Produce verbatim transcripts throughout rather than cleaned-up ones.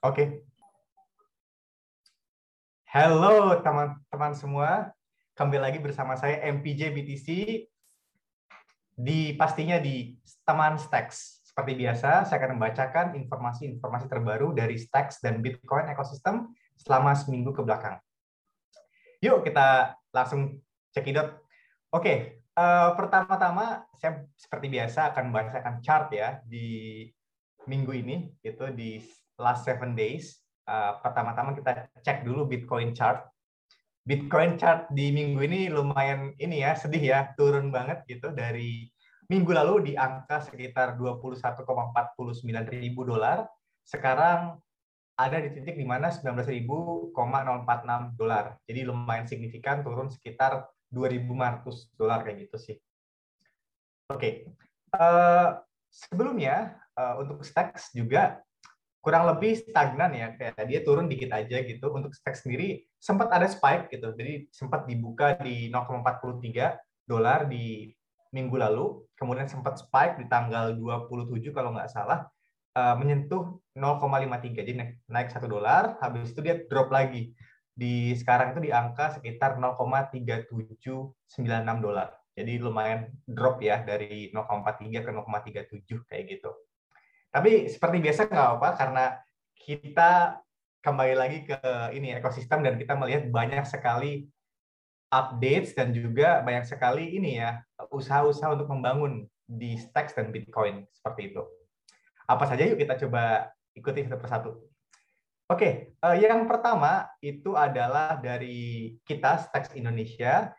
Oke. Okay. Halo teman-teman semua, kembali lagi bersama saya M P J B T C di pastinya di teman Stacks. Seperti biasa, saya akan membacakan informasi-informasi terbaru dari Stacks dan Bitcoin ekosistem selama seminggu ke belakang. Yuk kita langsung cekidot. Oke, okay. uh, pertama-tama saya seperti biasa akan membacakan chart ya di minggu ini, itu di last seven days. Uh, pertama-tama kita cek dulu Bitcoin chart. Bitcoin chart di minggu ini lumayan ini ya, sedih ya, turun banget gitu dari minggu lalu di angka sekitar dua puluh satu koma empat sembilan ribu dolar. Sekarang ada di titik di mana sembilan belas ribu koma nol empat enam dolar. Jadi lumayan signifikan, turun sekitar dua ribu lima ratus dolar kayak gitu sih. Oke. Okay. Uh, sebelumnya uh, untuk Stacks juga kurang lebih stagnan ya, kayak dia turun dikit aja gitu. Untuk Stacks sendiri sempat ada spike gitu, jadi sempat dibuka di nol koma empat tiga dolar di minggu lalu, kemudian sempat spike di tanggal dua puluh tujuh kalau nggak salah, menyentuh nol koma lima tiga, jadi naik satu dolar, habis itu dia drop lagi. Di sekarang itu di angka sekitar nol koma tiga tujuh sembilan enam dolar, jadi lumayan drop ya dari nol koma empat tiga ke nol koma tiga tujuh kayak gitu. Tapi seperti biasa nggak apa-apa, karena kita kembali lagi ke ini ekosistem dan kita melihat banyak sekali updates dan juga banyak sekali ini ya usaha-usaha untuk membangun di Stacks dan Bitcoin seperti itu. Apa saja yuk kita coba ikuti satu persatu. Oke, yang pertama itu adalah dari kita Stacks Indonesia.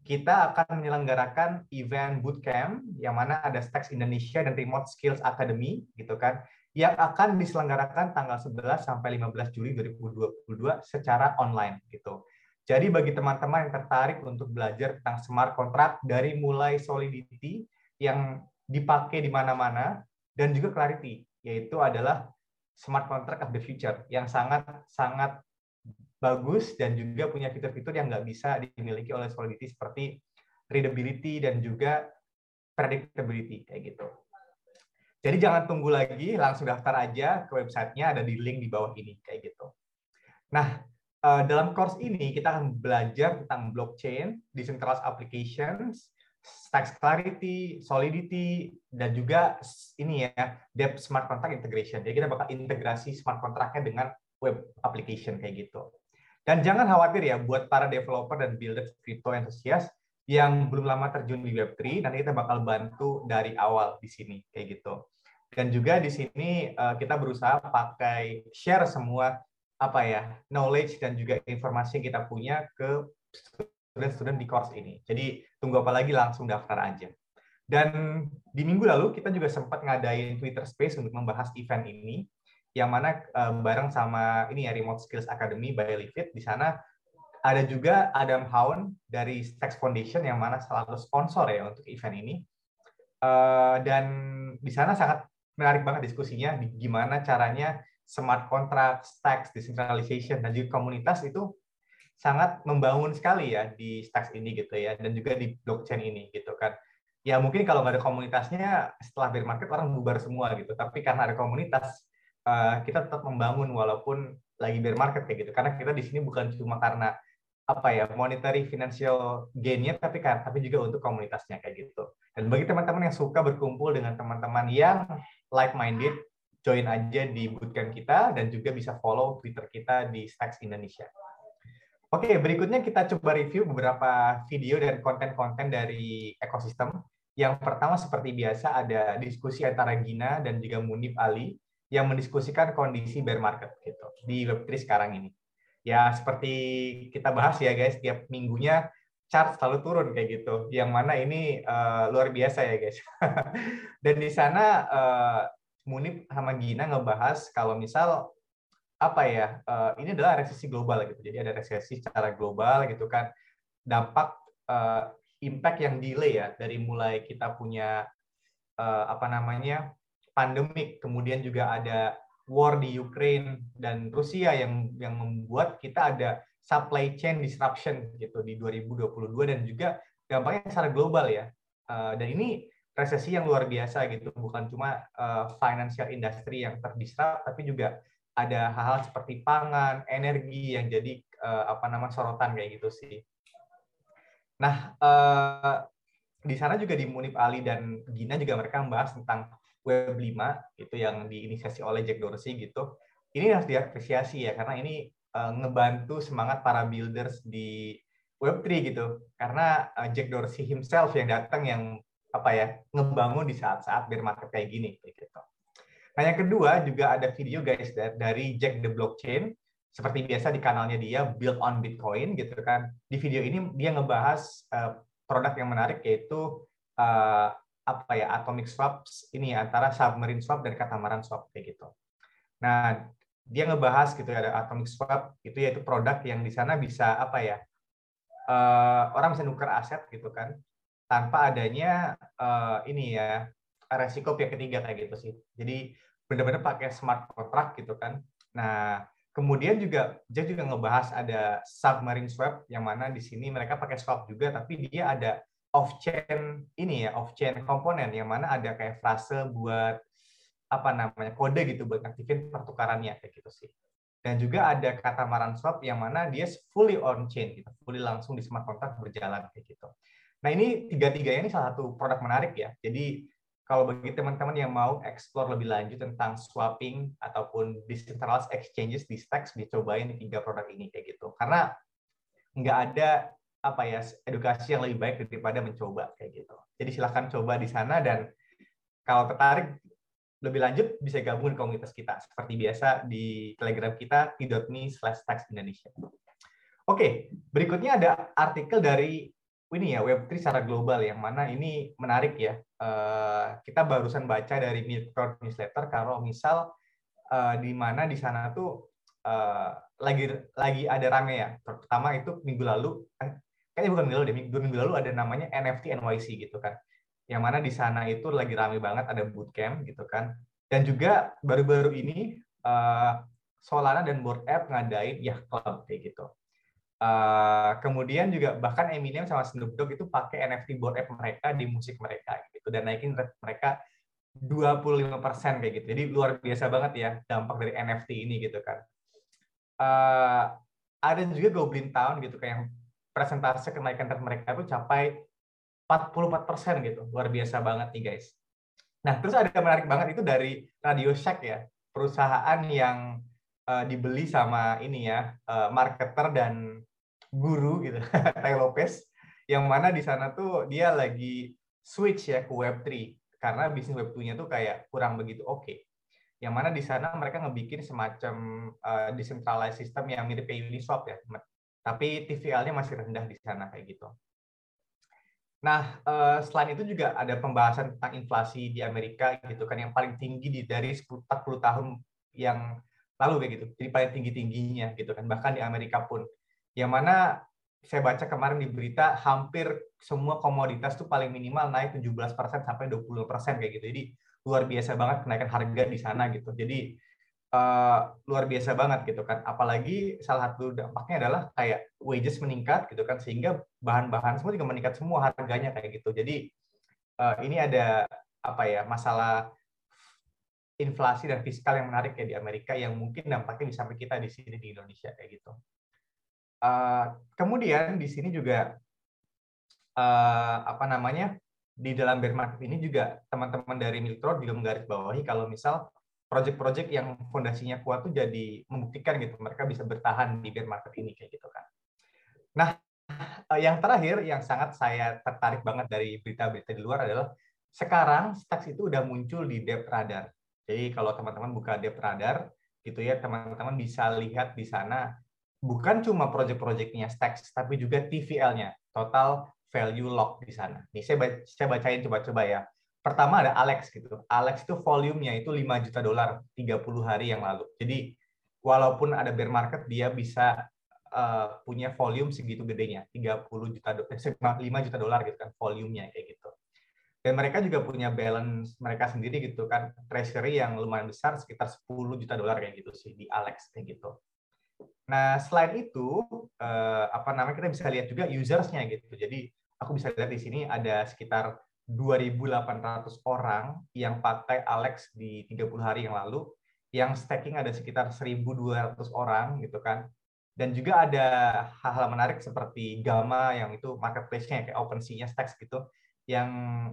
Kita akan menyelenggarakan event bootcamp yang mana ada Stacks Indonesia dan Remote Skills Academy gitu kan, yang akan diselenggarakan tanggal sebelas sampai lima belas Juli dua ribu dua puluh dua secara online gitu. Jadi bagi teman-teman yang tertarik untuk belajar tentang smart contract dari mulai Solidity yang dipakai di mana-mana dan juga Clarity, yaitu adalah smart contract of the future yang sangat-sangat bagus dan juga punya fitur-fitur yang nggak bisa dimiliki oleh Solidity seperti readability dan juga predictability kayak gitu. Jadi jangan tunggu lagi, langsung daftar aja ke websitenya, ada di link di bawah ini kayak gitu. Nah, dalam course ini kita akan belajar tentang blockchain, decentralized applications, Stacks Clarity, Solidity, dan juga ini ya DApp smart contract integration. Jadi kita bakal integrasi smart contract-nya dengan web application kayak gitu. Dan jangan khawatir ya, buat para developer dan builder crypto enthusiast yang belum lama terjun di web tiga, nanti kita bakal bantu dari awal di sini kayak gitu. Dan juga di sini kita berusaha pakai share semua apa ya knowledge dan juga informasi yang kita punya ke student-student di course ini. Jadi tunggu apa lagi, langsung daftar aja. Dan di minggu lalu kita juga sempat ngadain Twitter Space untuk membahas event ini, yang mana uh, bareng sama ini ya Remote Skills Academy by Livit. Di sana ada juga Adam Haun dari Stacks Foundation yang mana selalu sponsor ya untuk event ini. Uh, dan di sana sangat menarik banget diskusinya di gimana caranya smart contract, Stacks, decentralization dan juga komunitas itu sangat membangun sekali ya di Stacks ini gitu ya, dan juga di blockchain ini gitu kan. Ya mungkin kalau nggak ada komunitasnya setelah bear market orang bubar semua gitu, tapi karena ada komunitas kita tetap membangun walaupun lagi bear market kayak gitu, karena kita di sini bukan cuma karena apa ya monetary financial gain-nya, tapi kan tapi juga untuk komunitasnya kayak gitu. Dan bagi teman-teman yang suka berkumpul dengan teman-teman yang like minded, join aja di bootcamp kita dan juga bisa follow Twitter kita di Stacks Indonesia. Oke, berikutnya kita coba review beberapa video dan konten-konten dari ekosistem. Yang pertama seperti biasa ada diskusi antara Gina dan juga Muneeb Ali yang mendiskusikan kondisi bear market gitu di web tiga sekarang ini. Ya seperti kita bahas ya guys, tiap minggunya chart selalu turun kayak gitu. Yang mana ini uh, luar biasa ya guys. Dan di sana uh, Muneeb sama Gina ngebahas kalau misal apa ya, uh, ini adalah resesi global gitu. Jadi ada resesi secara global gitu kan. Dampak uh, impact yang delay ya dari mulai kita punya uh, apa namanya? pandemik, kemudian juga ada war di Ukraine dan Rusia yang yang membuat kita ada supply chain disruption gitu di dua ribu dua puluh dua dan juga dampaknya secara global ya. Uh, dan ini resesi yang luar biasa gitu, bukan cuma uh, financial industry yang terdisrupt, tapi juga ada hal-hal seperti pangan, energi yang jadi uh, apa nama sorotan kayak gitu sih. Nah, uh, di sana juga di Muneeb Ali dan Gina juga mereka membahas tentang web five itu yang diinisiasi oleh Jack Dorsey gitu. Ini harus diapresiasi ya, karena ini uh, ngebantu semangat para builders di web three gitu. Karena uh, Jack Dorsey himself yang datang yang apa ya, ngebangun di saat-saat bear market kayak gini gitu. Nah, yang kedua juga ada video guys dari Jack the Blockchain, seperti biasa di kanalnya dia Build on Bitcoin gitu kan. Di video ini dia ngebahas uh, produk yang menarik yaitu uh, apa ya, atomic swap ini antara submarine swap dan catamaran swap kayak gitu. Nah, dia ngebahas gitu ada atomic swap itu yaitu produk yang di sana bisa apa ya, uh, orang bisa nuker aset gitu kan tanpa adanya uh, ini ya, resiko pihak ketiga kayak gitu sih. Jadi benar-benar pakai smart contract gitu kan. Nah, kemudian juga dia juga ngebahas ada submarine swap yang mana di sini mereka pakai swap juga, tapi dia ada off-chain ini ya, off-chain komponen yang mana ada kayak frase buat apa namanya kode gitu buat aktifin pertukarannya kayak gitu sih. Dan juga ada catamaran swap yang mana dia fully on-chain gitu, fully langsung di smart contract berjalan kayak gitu. Nah, ini tiga-tiganya ini salah satu produk menarik ya. Jadi kalau bagi teman-teman yang mau explore lebih lanjut tentang swapping ataupun decentralized exchanges di Stacks, dicobain di tiga produk ini kayak gitu. Karena nggak ada apa ya, edukasi yang lebih baik daripada mencoba kayak gitu. Jadi silahkan coba di sana, dan kalau tertarik lebih lanjut bisa gabung ke komunitas kita seperti biasa di Telegram kita t dot m e slash Stacks Indonesia. Oke, berikutnya ada artikel dari ini ya, web three secara global yang mana ini menarik ya. Uh, kita barusan baca dari Milkroad newsletter kalau misal uh, di mana di sana tuh uh, lagi lagi ada rame ya. Pertama itu minggu lalu, eh, kayaknya bukan minggu lalu deh, dua minggu lalu ada namanya N F T N Y C gitu kan. Yang mana di sana itu lagi rame banget, ada bootcamp gitu kan. Dan juga baru-baru ini uh, Solana dan Bored App ngadain Yacht Club kayak gitu. Uh, kemudian juga bahkan Eminem sama Snoop Dogg itu pakai N F T Bored App mereka di musik mereka gitu, dan naikin rate mereka dua puluh lima persen kayak gitu. Jadi luar biasa banget ya dampak dari N F T ini gitu kan. Uh, ada juga Goblin Town gitu kayak yang presentasi kenaikan rate mereka itu capai empat puluh empat persen gitu. Luar biasa banget nih guys. Nah, terus ada yang menarik banget itu dari Radio Shack ya, perusahaan yang uh, dibeli sama ini ya, uh, marketer dan guru gitu, Tay Lopez, yang mana di sana tuh dia lagi switch ya ke web three karena bisnis web two-nya tuh kayak kurang begitu oke. Okay. Yang mana di sana mereka ngebikin semacam uh, decentralized system yang mirip kayak Uniswap ya, tapi T V L-nya masih rendah di sana kayak gitu. Nah, uh, selain itu juga ada pembahasan tentang inflasi di Amerika gitu kan, yang paling tinggi di dari sepuluh, empat puluh tahun yang lalu kayak gitu. Jadi paling tinggi-tingginya gitu kan, bahkan di Amerika pun. Yang mana saya baca kemarin di berita hampir semua komoditas tuh paling minimal naik tujuh belas persen sampai dua puluh persen kayak gitu. Jadi luar biasa banget kenaikan harga di sana gitu. Jadi uh, luar biasa banget gitu kan. Apalagi salah satu dampaknya adalah kayak wages meningkat gitu kan, sehingga bahan-bahan semua juga meningkat semua harganya kayak gitu. Jadi uh, ini ada apa ya, masalah inflasi dan fiskal yang menarik ya di Amerika yang mungkin dampaknya bisa sampai kita di sini di Indonesia kayak gitu. Uh, kemudian di sini juga uh, apa namanya di dalam bear market ini juga teman-teman dari Miltron juga menggarisbawahi kalau misal proyek-proyek yang fondasinya kuat tuh jadi membuktikan gitu mereka bisa bertahan di bear market ini kayak gitu kan. Nah, uh, yang terakhir yang sangat saya tertarik banget dari berita-berita di luar adalah sekarang Stacks itu udah muncul di dapp radar. Jadi kalau teman-teman buka dapp radar gitu ya, teman-teman bisa lihat di sana. Bukan cuma project-projectnya Stacks, tapi juga T V L-nya, total value lock di sana. Ini saya, baca, saya bacain coba-coba ya. Pertama ada Alex gitu. Alex itu volumenya itu lima juta dolar tiga puluh hari yang lalu. Jadi walaupun ada bear market, dia bisa uh, punya volume segitu gedenya, tiga puluh juta lima juta dolar gitu kan volumenya kayak gitu. Dan mereka juga punya balance mereka sendiri gitu kan, treasury yang lumayan besar sekitar sepuluh juta dolar kayak gitu sih di Alex kayak gitu. Nah, selain itu, eh, apa namanya kita bisa lihat juga usersnya gitu. Jadi aku bisa lihat di sini ada sekitar dua ribu delapan ratus orang yang pakai Alex di tiga puluh hari yang lalu, yang staking ada sekitar seribu dua ratus orang gitu kan. Dan juga ada hal-hal menarik seperti Gamma yang itu marketplace-nya kayak OpenSea-nya Stacks gitu, yang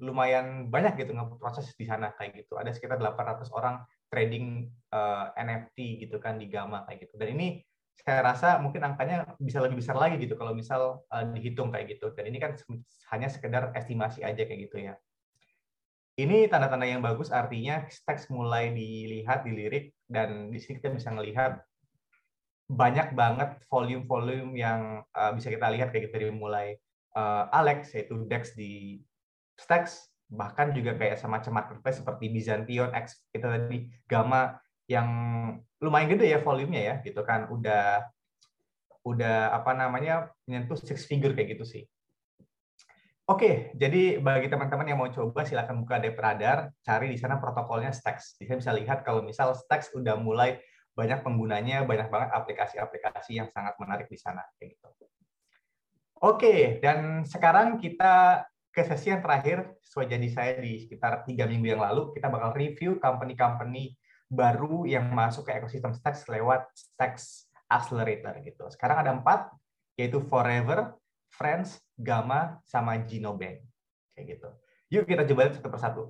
lumayan banyak gitu ngeproses di sana kayak gitu. Ada sekitar delapan ratus orang trading uh, N F T gitu kan di Gamma kayak gitu. Dan ini saya rasa mungkin angkanya bisa lebih besar lagi gitu kalau misal uh, dihitung kayak gitu. Dan ini kan hanya sekedar estimasi aja kayak gitu ya. Ini tanda-tanda yang bagus, artinya Stacks mulai dilihat, dilirik, dan di sini kita bisa melihat banyak banget volume-volume yang uh, bisa kita lihat kayak gitu, dari mulai uh, Alex yaitu Dex di Stacks, bahkan juga kayak semacam marketplace seperti Byzantion X itu tadi, Gamma yang lumayan gede ya volumenya ya gitu kan, udah udah apa namanya menyentuh six figure kayak gitu sih. Oke, jadi bagi teman-teman yang mau coba, silakan buka dapp radar, cari di sana protokolnya Stacks. Di sana bisa lihat kalau misal Stacks udah mulai banyak penggunanya, banyak banget aplikasi-aplikasi yang sangat menarik di sana. Kayak gitu. Oke, dan sekarang kita ke sesi yang terakhir, sesuai janji saya di sekitar tiga minggu yang lalu, kita bakal review company-company baru yang masuk ke ekosistem Stacks lewat Stacks Accelerator gitu. Sekarang ada empat, yaitu Forever, Friends, Gamma, sama GenoBank. Kayak gitu. Yuk kita coba lihat satu persatu.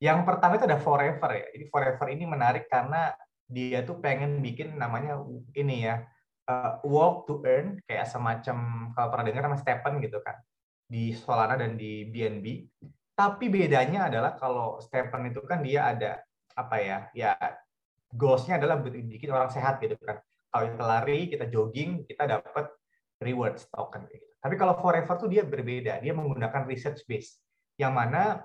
Yang pertama itu ada Forever ya. Jadi Forever ini menarik karena dia tuh pengen bikin namanya ini ya, uh, walk to earn, kayak semacam kalau pernah dengar sama Stepn gitu kan, di Solana dan di B N B. Tapi bedanya adalah kalau Stepn itu kan dia ada apa ya, ya goals-nya adalah bikin orang sehat gitu kan. Kalau kita lari, kita jogging, kita dapat reward token gitu. Tapi kalau Forever tuh dia berbeda, dia menggunakan research base, yang mana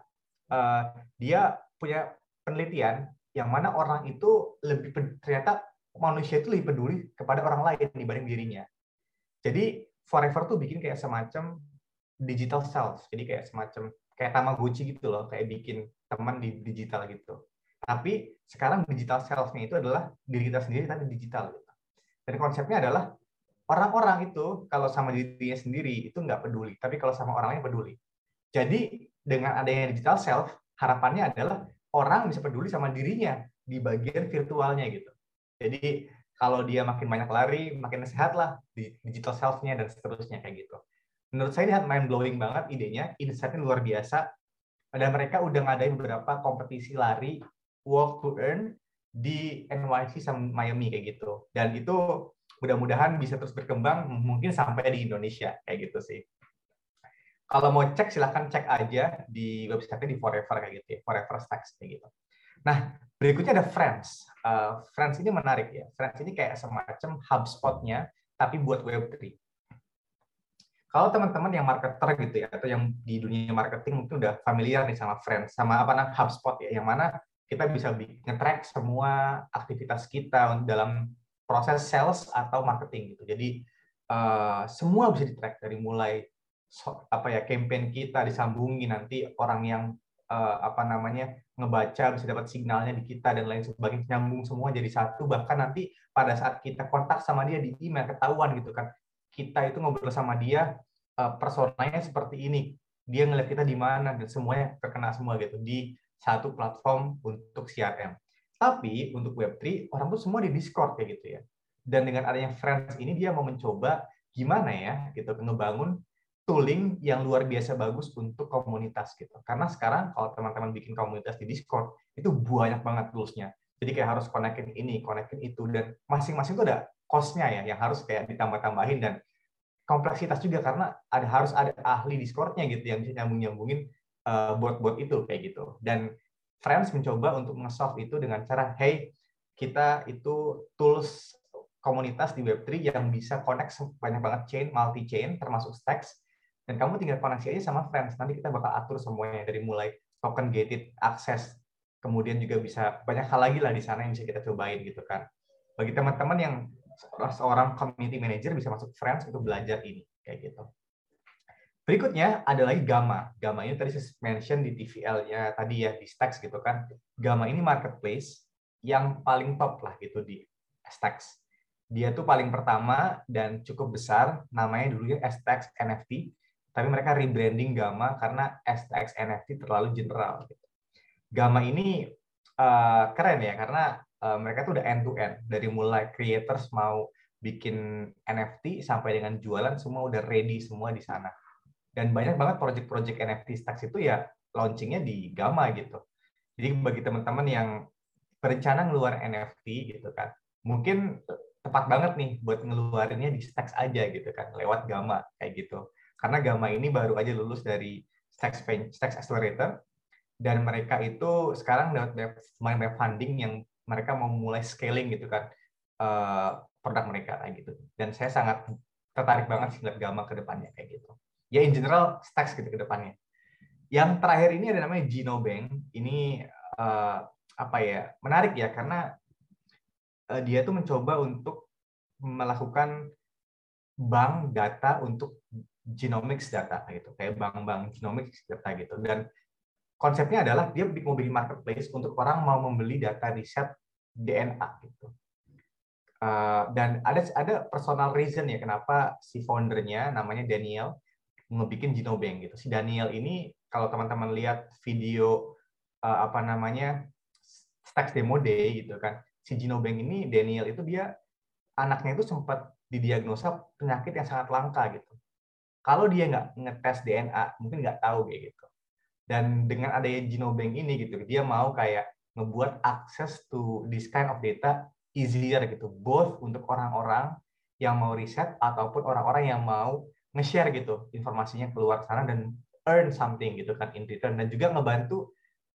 uh, dia punya penelitian, yang mana orang itu lebih ternyata manusia itu lebih peduli kepada orang lain dibanding dirinya. Jadi Forever tuh bikin kayak semacam digital sales, jadi kayak semacam kayak Tamagotchi gitu loh, kayak bikin teman di digital gitu. Tapi sekarang digital salesnya itu adalah diri kita sendiri tapi digital. Gitu. Dan konsepnya adalah orang-orang itu kalau sama dirinya sendiri itu nggak peduli, tapi kalau sama orang lain peduli. Jadi dengan adanya digital self, harapannya adalah orang bisa peduli sama dirinya di bagian virtualnya gitu. Jadi kalau dia makin banyak lari, makin sehat lah di digital self-nya dan seterusnya kayak gitu. Menurut saya ini mind blowing banget idenya, insight-nya luar biasa. Dan mereka udah ngadain beberapa kompetisi lari walk to earn di N Y C sama Miami kayak gitu. Dan itu mudah-mudahan bisa terus berkembang, mungkin sampai di Indonesia kayak gitu sih. Kalau mau cek silahkan cek aja di website-nya di Forever kayak gitu ya, Foreverstacks kayak gitu. Nah, berikutnya ada Friends. Uh, Friends ini menarik ya. Friends ini kayak semacam HubSpot-nya tapi buat web three. Kalau teman-teman yang marketer gitu ya, atau yang di dunia marketing mungkin udah familiar nih sama Friends, sama apa namanya HubSpot ya, yang mana kita bisa nge-track semua aktivitas kita dalam proses sales atau marketing gitu. Jadi uh, semua bisa di-track, dari mulai so, apa ya campaign kita disambungi, nanti orang yang uh, apa namanya ngebaca bisa dapat signalnya di kita dan lain sebagainya, nyambung semua jadi satu. Bahkan nanti pada saat kita kontak sama dia di email ketahuan gitu kan. Kita itu ngobrol sama dia uh, personanya seperti ini. Dia ngeliat kita di mana dan semuanya terkena semua gitu di satu platform untuk C R M. Tapi untuk web three, orang tuh semua di Discord kayak gitu ya. Dan dengan adanya Friends ini, dia mau mencoba gimana ya gitu, ngebangun tooling yang luar biasa bagus untuk komunitas gitu. Karena sekarang kalau teman-teman bikin komunitas di Discord, itu banyak banget toolsnya. Jadi kayak harus konekin ini, konekin itu, dan masing-masing itu ada cost-nya ya, yang harus kayak ditambah-tambahin, dan kompleksitas juga karena ada harus ada ahli Discord-nya gitu, yang bisa nyambung-nyambungin uh, bot-bot itu kayak gitu. Dan Friends mencoba untuk nge-solve itu dengan cara, hey, kita itu tools komunitas di web three yang bisa connect banyak banget chain, multi-chain, termasuk Stacks, dan kamu tinggal koneksi aja sama Friends, nanti kita bakal atur semuanya, dari mulai token gated access, kemudian juga bisa banyak hal lagi lah di sana yang bisa kita cobain gitu kan. Bagi teman-teman yang seorang community manager bisa masuk Friends untuk belajar ini, kayak gitu. Berikutnya ada lagi Gamma. Gamma ini tadi saya mention di T V L-nya tadi ya, di Stacks gitu kan. Gamma ini marketplace yang paling top lah gitu di Stacks. Dia tuh paling pertama dan cukup besar, namanya dulunya Stacks N F T, tapi mereka rebranding Gamma karena Stacks N F T terlalu general. Gamma ini uh, keren ya, karena uh, mereka tuh udah end-to-end. Dari mulai creators mau bikin N F T sampai dengan jualan, semua udah ready semua di sana. Dan banyak banget project-project N F T Stacks itu ya launchingnya di Gamma gitu. Jadi bagi teman-teman yang berencana ngeluarin N F T gitu kan, mungkin tepat banget nih buat ngeluarinnya di Stacks aja gitu kan, lewat Gamma kayak gitu. Karena Gamma ini baru aja lulus dari Stacks, Stacks Accelerator, dan mereka itu sekarang dapat funding yang mereka mau mulai scaling gitu kan, uh, produk mereka kayak gitu. Dan saya sangat tertarik banget ngeliat Gamma ke depannya kayak gitu. Ya in general Stacks gitu ke depannya. Yang terakhir ini ada namanya GenoBank. Ini uh, apa ya, menarik ya, karena uh, dia tuh mencoba untuk melakukan bank data untuk genomics data gitu, kayak bank-bank genomics data gitu. Dan konsepnya adalah dia mau bikin marketplace untuk orang mau membeli data riset D N A gitu. Uh, dan ada ada personal reason ya kenapa si foundernya namanya Daniel ngebikin GenoBank gitu. Si Daniel ini kalau teman-teman lihat video uh, apa namanya Stacks Demo Day gitu kan, si GenoBank ini Daniel itu dia anaknya itu sempat didiagnosa penyakit yang sangat langka gitu. Kalau dia nggak ngetes D N A, mungkin nggak tahu kayak gitu. Dan dengan adanya GenoBank ini gitu, dia mau kayak ngebuat akses to this kind of data easier gitu, both untuk orang-orang yang mau riset ataupun orang-orang yang mau nge-share gitu informasinya keluar sana dan earn something gitu kan in return, dan juga ngebantu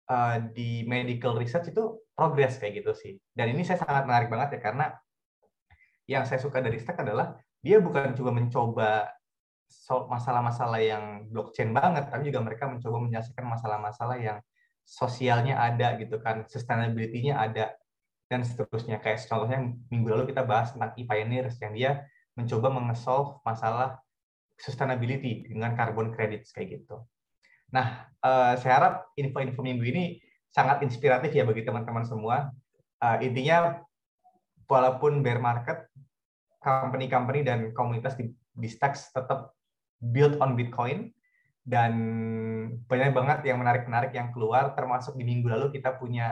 uh, di medical research itu progress kayak gitu sih. Dan ini saya sangat menarik banget ya, karena yang saya suka dari Stacks adalah dia bukan cuma mencoba masalah-masalah yang blockchain banget, tapi juga mereka mencoba menyelesaikan masalah-masalah yang sosialnya ada gitu kan, sustainability-nya ada, dan seterusnya. Kayak contohnya minggu lalu kita bahas tentang e-pioneers yang dia mencoba mengesolve masalah sustainability dengan carbon credits kayak gitu. Nah, eh, saya harap info-info minggu ini sangat inspiratif ya bagi teman-teman semua. Eh, intinya, walaupun bear market, company-company dan komunitas di di Stacks tetap build on Bitcoin, dan banyak banget yang menarik-menarik yang keluar, termasuk di minggu lalu kita punya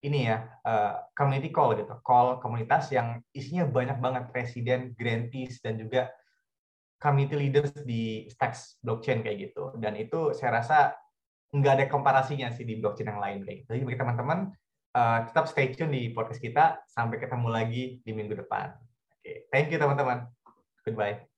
ini ya, uh, community call gitu, call komunitas yang isinya banyak banget presiden, grantees, dan juga community leaders di Stacks blockchain kayak gitu. Dan itu saya rasa nggak ada komparasinya sih di blockchain yang lain kayak gitu. Jadi bagi teman-teman, uh, tetap stay tune di podcast kita, sampai ketemu lagi di minggu depan. Oke, okay. Thank you teman-teman. Goodbye.